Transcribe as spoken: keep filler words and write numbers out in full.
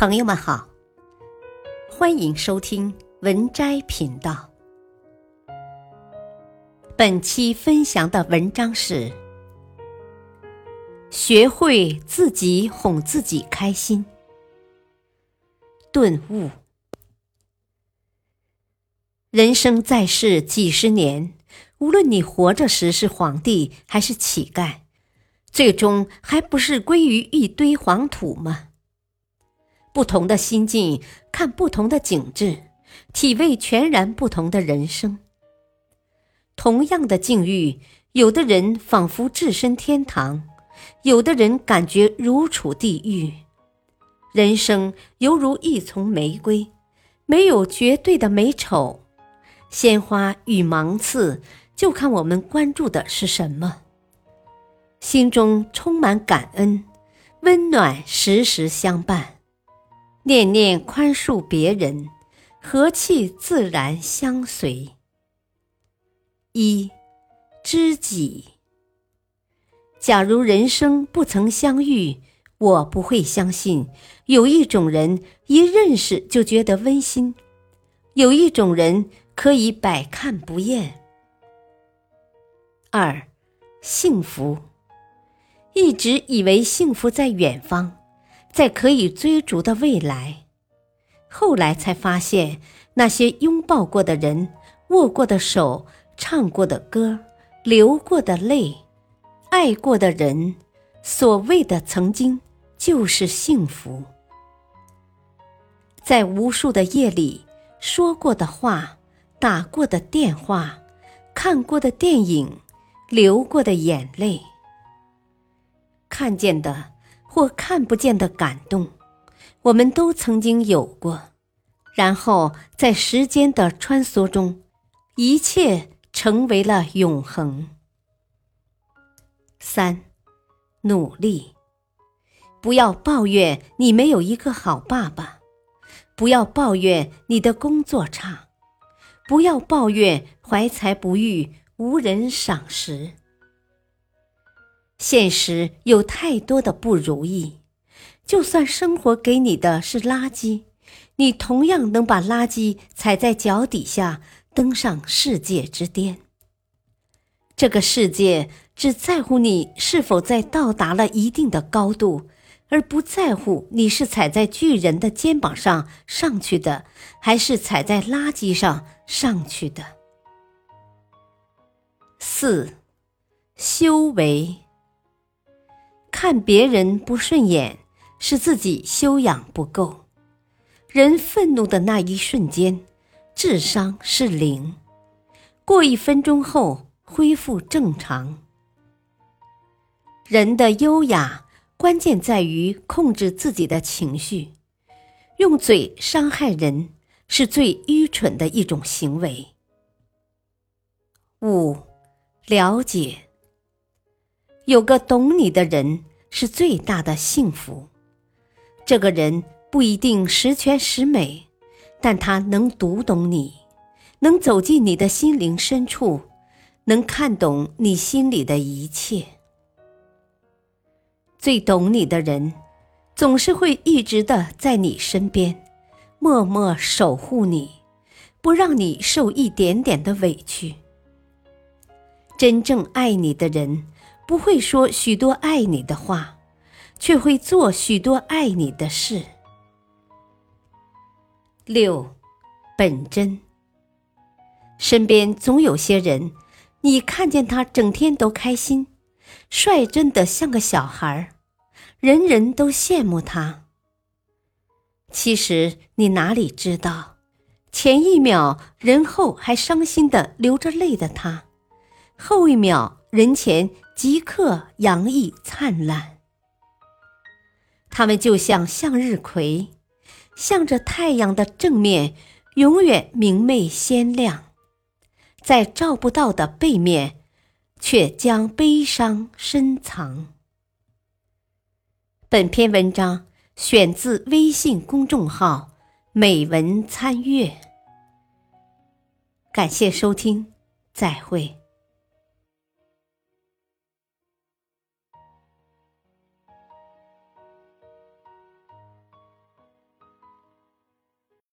朋友们好，欢迎收听文摘频道。本期分享的文章是学会自己哄自己开心，顿悟。人生在世几十年，无论你活着时是皇帝还是乞丐，最终还不是归于一堆黄土吗？不同的心境，看不同的景致，体味全然不同的人生。同样的境遇，有的人仿佛置身天堂，有的人感觉如处地狱。人生犹如一丛玫瑰，没有绝对的美丑，鲜花与芒刺，就看我们关注的是什么。心中充满感恩，温暖时时相伴，念念宽恕别人，和气自然相随。一，知己。假如人生不曾相遇，我不会相信有一种人一认识就觉得温馨，有一种人可以百看不厌。二，幸福。一直以为幸福在远方，在可以追逐的未来，后来才发现，那些拥抱过的人，握过的手，唱过的歌，流过的泪，爱过的人，所谓的曾经就是幸福。在无数的夜里，说过的话，打过的电话，看过的电影，流过的眼泪，看见的或看不见的感动，我们都曾经有过，然后在时间的穿梭中，一切成为了永恒。三，努力。不要抱怨你没有一个好爸爸，不要抱怨你的工作差，不要抱怨怀才不遇，无人赏识。现实有太多的不如意，就算生活给你的是垃圾，你同样能把垃圾踩在脚底下，登上世界之巅。这个世界只在乎你是否在到达了一定的高度，而不在乎你是踩在巨人的肩膀上上去的，还是踩在垃圾上上去的。四，修为。看别人不顺眼，是自己修养不够。人愤怒的那一瞬间，智商是零，过一分钟后恢复正常。人的优雅，关键在于控制自己的情绪。用嘴伤害人，是最愚蠢的一种行为。五，了解。有个懂你的人是最大的幸福。这个人不一定十全十美，但他能读懂你，能走进你的心灵深处，能看懂你心里的一切。最懂你的人，总是会一直的在你身边，默默守护你，不让你受一点点的委屈。真正爱你的人，不会说许多爱你的话，却会做许多爱你的事。六，本真。身边总有些人，你看见他整天都开心，率真的像个小孩，人人都羡慕他。其实你哪里知道，前一秒人后还伤心的流着泪的他，后一秒人前即刻洋溢灿烂。他们就像向日葵，向着太阳的正面永远明媚鲜亮，在照不到的背面却将悲伤深藏。本篇文章选自微信公众号美文参阅。感谢收听，再会。